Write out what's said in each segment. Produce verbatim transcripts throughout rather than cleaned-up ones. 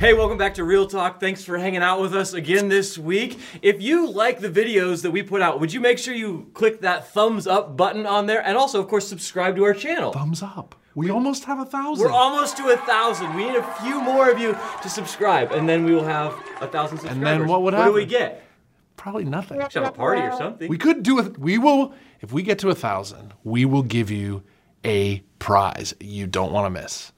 Hey, welcome back to Real Talk. Thanks for hanging out with us again this week. If you like the videos that we put out, would you make sure you click that thumbs up button on there? And also, of course, subscribe to our channel. Thumbs up. We, we almost have a thousand. We're almost to a thousand. We need a few more of you to subscribe, and then we will have a thousand subscribers. And then what would happen? What do we get? Probably nothing. We should have a party or something. We could do it. We will, if we get to a thousand, we will give you a prize you don't want to miss.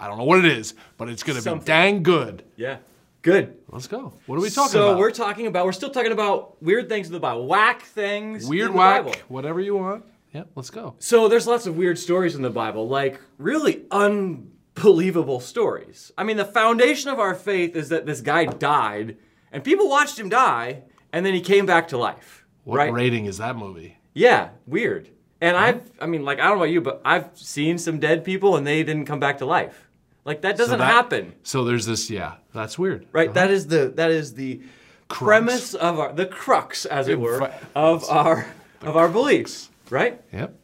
I don't know what it is, but it's going to be dang good. Yeah, good. Let's go. What are we talking so about? So we're talking about, we're still talking about weird things in the Bible. Whack things Weird in the whack, Bible. Whatever you want. Yeah, let's go. So there's lots of weird stories in the Bible, like really unbelievable stories. I mean, the foundation of our faith is that this guy died, and people watched him die, and then he came back to life. What right? rating is that movie? Yeah, weird. And huh? I've, I mean, like, I don't know about you, but I've seen some dead people, and they didn't come back to life. Like that doesn't so that, happen. So there's this, yeah, that's weird. Right, uh-huh. that is the that is the crux. premise of our the crux, as it, it were, of our of our crux. beliefs, right? Yep.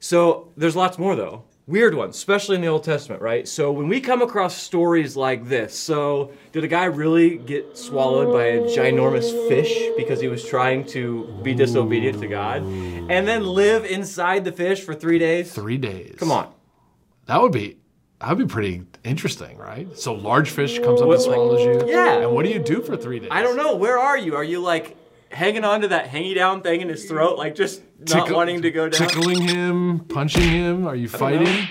So there's lots more though, weird ones, especially in the Old Testament, right? So when we come across stories like this, so did a guy really get swallowed by a ginormous fish because he was trying to be disobedient Ooh. to God, and then live inside the fish for three days? Three days. Come on, that would be. That'd be pretty interesting, right? So large fish comes up and swallows you. Yeah. And what do you do for three days? I don't know. Where are you? Are you like hanging on to that hangy down thing in his throat, like just not Tickle, wanting to go down? Tickling him, punching him. Are you fighting?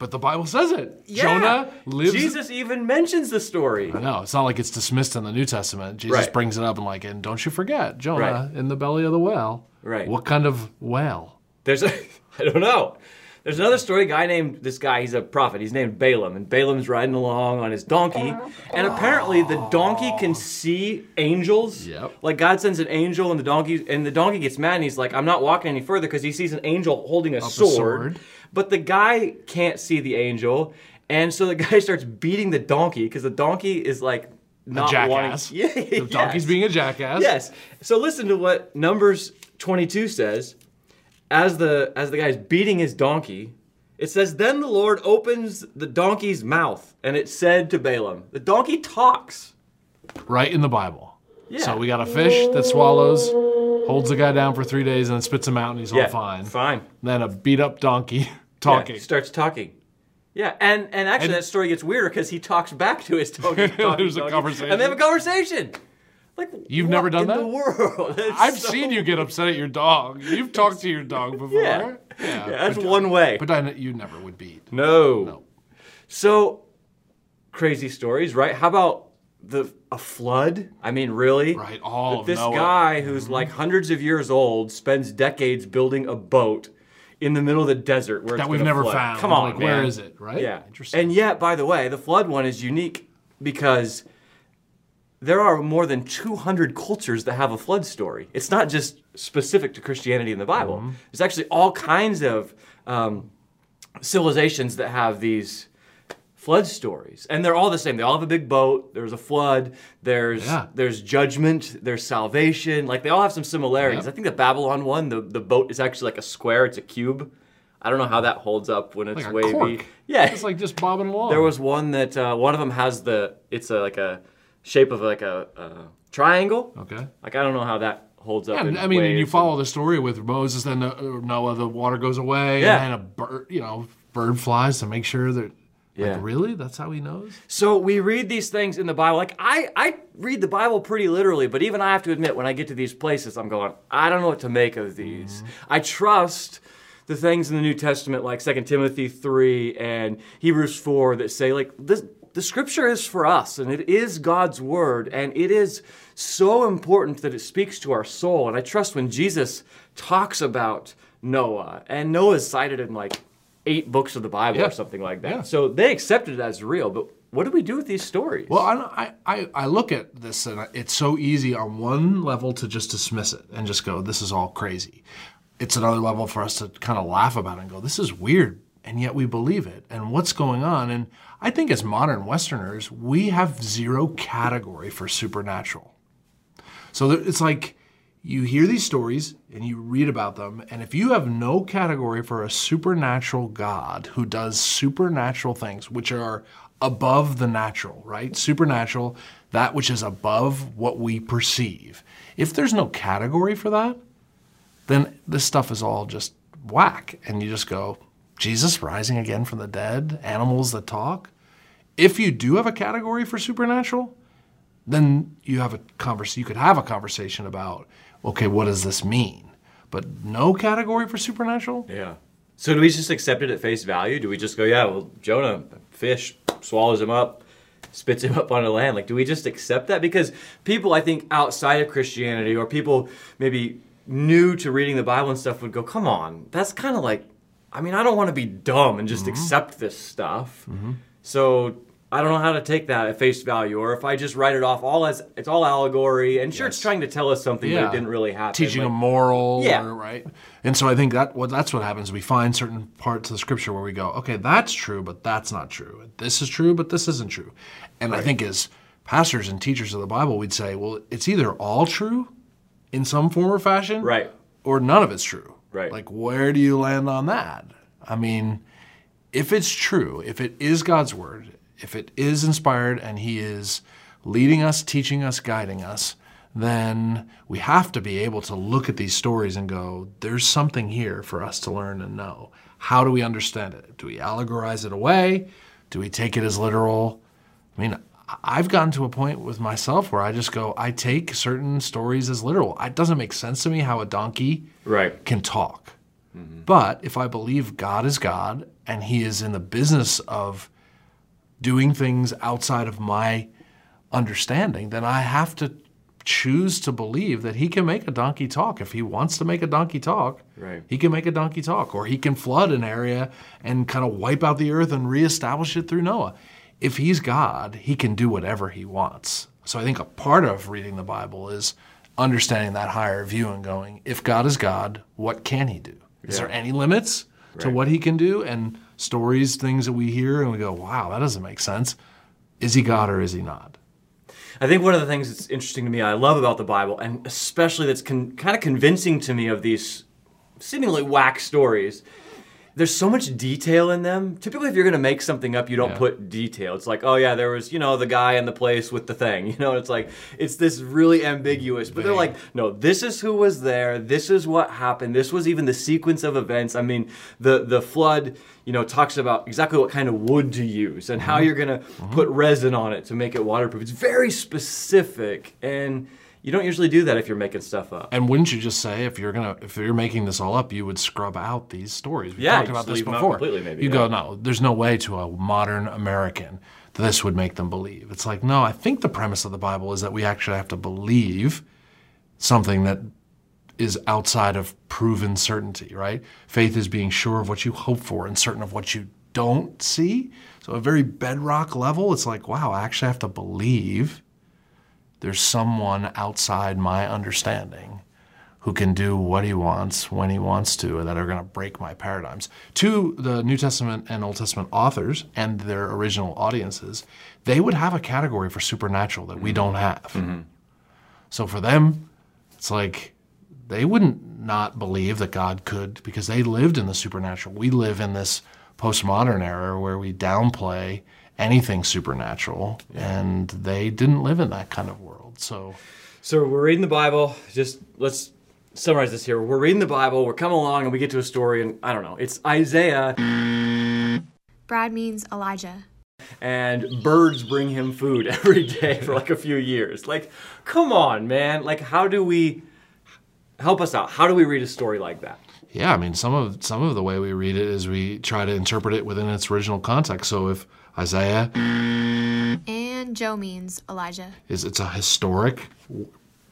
But the Bible says it. Yeah. Jonah lives. Jesus even mentions the story. I know. It's not like it's dismissed in the New Testament. Jesus right. brings it up and like, and don't you forget Jonah right. in the belly of the whale. Right. What kind of whale? There's a, I don't know. There's another story, a guy named, this guy, he's a prophet, he's named Balaam, and Balaam's riding along on his donkey, and apparently the donkey can see angels. Yep. Like God sends an angel, and the donkey and the donkey gets mad, and he's like, I'm not walking any further, because he sees an angel holding a sword, a sword, but the guy can't see the angel, and so the guy starts beating the donkey, because the donkey is like, not a jackass. Wanting, yeah, the donkey's yes. being a jackass. Yes. So listen to what Numbers twenty-two says. As the as the guy's beating his donkey, it says, then the Lord opens the donkey's mouth, and it said to Balaam, the donkey talks. Right in the Bible. Yeah. So we got a fish that swallows, holds the guy down for three days, and then spits him out, and he's yeah, all fine. fine. Then a beat-up donkey talking. Yeah, starts talking. Yeah, and, and actually and, that story gets weirder because he talks back to his donkey. talking, There's donkey, a conversation. And they have a conversation. Like, You've never done in that? In the world? That's I've so... seen you get upset at your dog. You've talked to your dog before. Yeah, yeah. yeah that's but, one way. But I, you never would beat. No. No. So, crazy stories, right? How about the a flood? I mean, really? Right, all this of This guy who's like hundreds of years old spends decades building a boat in the middle of the desert where that it's we've never flood. found. Come on, like, man. Where is it, right? Yeah. Interesting. And yet, by the way, the flood one is unique because there are more than two hundred cultures that have a flood story. It's not just specific to Christianity in the Bible. Mm-hmm. There's actually all kinds of um, civilizations that have these flood stories. And they're all the same. They all have a big boat. There's a flood. There's yeah. there's judgment. There's salvation. Like, they all have some similarities. Yep. I think the Babylon one, the, the boat is actually like a square. It's a cube. I don't know how that holds up when it's like a wavy. Cork. Yeah. It's like just bobbing along. There was one that, uh, one of them has the, it's a, like a, shape of like a uh, triangle. Okay. Like, I don't know how that holds up. Yeah, I mean, and you follow and, the story with Moses and Noah, the water goes away, yeah. and then a bird, you know, bird flies to make sure that, yeah. like, really? That's how he knows? So we read these things in the Bible. Like, I, I read the Bible pretty literally, but even I have to admit, when I get to these places, I'm going, I don't know what to make of these. Mm-hmm. I trust the things in the New Testament, like Second Timothy three and Hebrews four that say, like, this. The scripture is for us, and it is God's word, and it is so important that it speaks to our soul. And I trust when Jesus talks about Noah, and Noah's cited in like eight books of the Bible yeah. or something like that. Yeah. So they accepted it as real, but what do we do with these stories? Well, I, I, I look at this, and it's so easy on one level to just dismiss it and just go, this is all crazy. It's another level for us to kind of laugh about it and go, this is weird. And yet we believe it. And what's going on? And I think as modern Westerners, we have zero category for supernatural. So it's like you hear these stories and you read about them, and if you have no category for a supernatural God who does supernatural things, which are above the natural, right? Supernatural, that which is above what we perceive. If there's no category for that, then this stuff is all just whack. And you just go, Jesus rising again from the dead, animals that talk. If you do have a category for supernatural, then you have a converse, you could have a conversation about, okay, what does this mean? But no category for supernatural? Yeah. So do we just accept it at face value? Do we just go, yeah, well, Jonah, fish, swallows him up, spits him up on the land? Like, do we just accept that? Because people, I think, outside of Christianity, or people maybe new to reading the Bible and stuff, would go, come on, that's kind of like, I mean, I don't want to be dumb and just mm-hmm. accept this stuff. Mm-hmm. So I don't know how to take that at face value, or if I just write it off all as, it's all allegory, and sure, yes. it's trying to tell us something, yeah. but it didn't really happen. Teaching like, a moral, yeah. or, right? And so I think that well, that's what happens. We find certain parts of the scripture where we go, okay, that's true, but that's not true. This is true, but this isn't true. And right. I think as pastors and teachers of the Bible, we'd say, well, it's either all true in some form or fashion, right, or none of it's true. Right. Like, where do you land on that? I mean, if it's true, if it is God's word, if it is inspired and he is leading us, teaching us, guiding us, then we have to be able to look at these stories and go, there's something here for us to learn and know. How do we understand it? Do we allegorize it away? Do we take it as literal? I mean, I've gotten to a point with myself where I just go, I take certain stories as literal. It doesn't make sense to me how a donkey right. can talk. Mm-hmm. But if I believe God is God and he is in the business of doing things outside of my understanding, then I have to choose to believe that he can make a donkey talk. If he wants to make a donkey talk, right. he can make a donkey talk, or he can flood an area and kind of wipe out the earth and reestablish it through Noah. If he's God, he can do whatever he wants. So I think a part of reading the Bible is understanding that higher view and going, if God is God, what can he do? Is yeah. there any limits right. to what he can do? And stories, things that we hear and we go, wow, that doesn't make sense. Is he God or is he not? I think one of the things that's interesting to me, I love about the Bible, and especially that's con- kind of convincing to me of these seemingly whack stories, there's so much detail in them. Typically, if you're going to make something up, you don't yeah. put detail. It's like, oh yeah, there was, you know, the guy in the place with the thing. You know, it's like, it's this really ambiguous. But they're like, no, this is who was there. This is what happened. This was even the sequence of events. I mean, the, the flood, you know, talks about exactly what kind of wood to use and mm-hmm. how you're going to mm-hmm. put resin on it to make it waterproof. It's very specific, and you don't usually do that if you're making stuff up. And wouldn't you just say, if you're gonna, if you're making this all up, you would scrub out these stories? We yeah, talked about this before. Maybe, you yeah. go, no, there's no way to a modern American that this would make them believe. It's like, no, I think the premise of the Bible is that we actually have to believe something that is outside of proven certainty, right? Faith is being sure of what you hope for and certain of what you don't see. So a very bedrock level, it's like, wow, I actually have to believe there's someone outside my understanding who can do what he wants, when he wants to, and that are going to break my paradigms. To the New Testament and Old Testament authors and their original audiences, they would have a category for supernatural that we don't have. Mm-hmm. So for them, it's like they wouldn't not believe that God could, because they lived in the supernatural. We live in this postmodern era where we downplay anything supernatural, yeah. and they didn't live in that kind of world. So so we're reading the Bible. Just let's summarize this here. We're reading the Bible, we're coming along, and we get to a story, and I don't know, it's Isaiah. Brad means Elijah. And birds bring him food every day for like a few years. Like, come on, man. Like, how do we, help us out. How do we read a story like that? Yeah, I mean, some of some of the way we read it is we try to interpret it within its original context. So if Isaiah and Joe means Elijah is it's a historic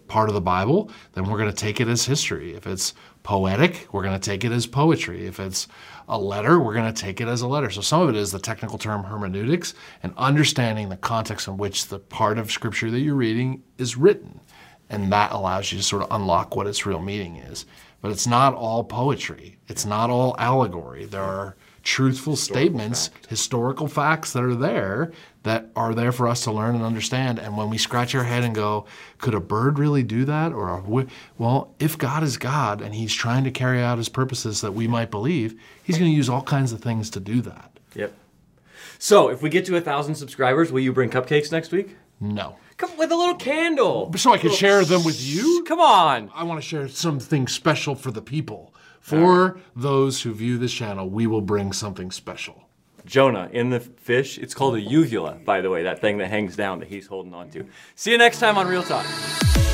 part of the Bible, then we're going to take it as history. If it's poetic, we're going to take it as poetry. If it's a letter, we're going to take it as a letter. So some of it is the technical term hermeneutics and understanding the context in which the part of scripture that you're reading is written. And that allows you to sort of unlock what its real meaning is. But it's not all poetry. It's not all allegory. There are truthful historical statements, fact. historical facts that are there, that are there for us to learn and understand. And when we scratch our head and go, could a bird really do that? Or a w-? Well, if God is God and he's trying to carry out his purposes that we might believe, he's going to use all kinds of things to do that. Yep. So if we get to one thousand subscribers, will you bring cupcakes next week? No. Come with a little candle. So I can share them with you? Come on. I want to share something special for the people. For right. those who view this channel, we will bring something special. Jonah in the fish. It's called a uvula, by the way, that thing that hangs down that he's holding on to. See you next time on Real Talk.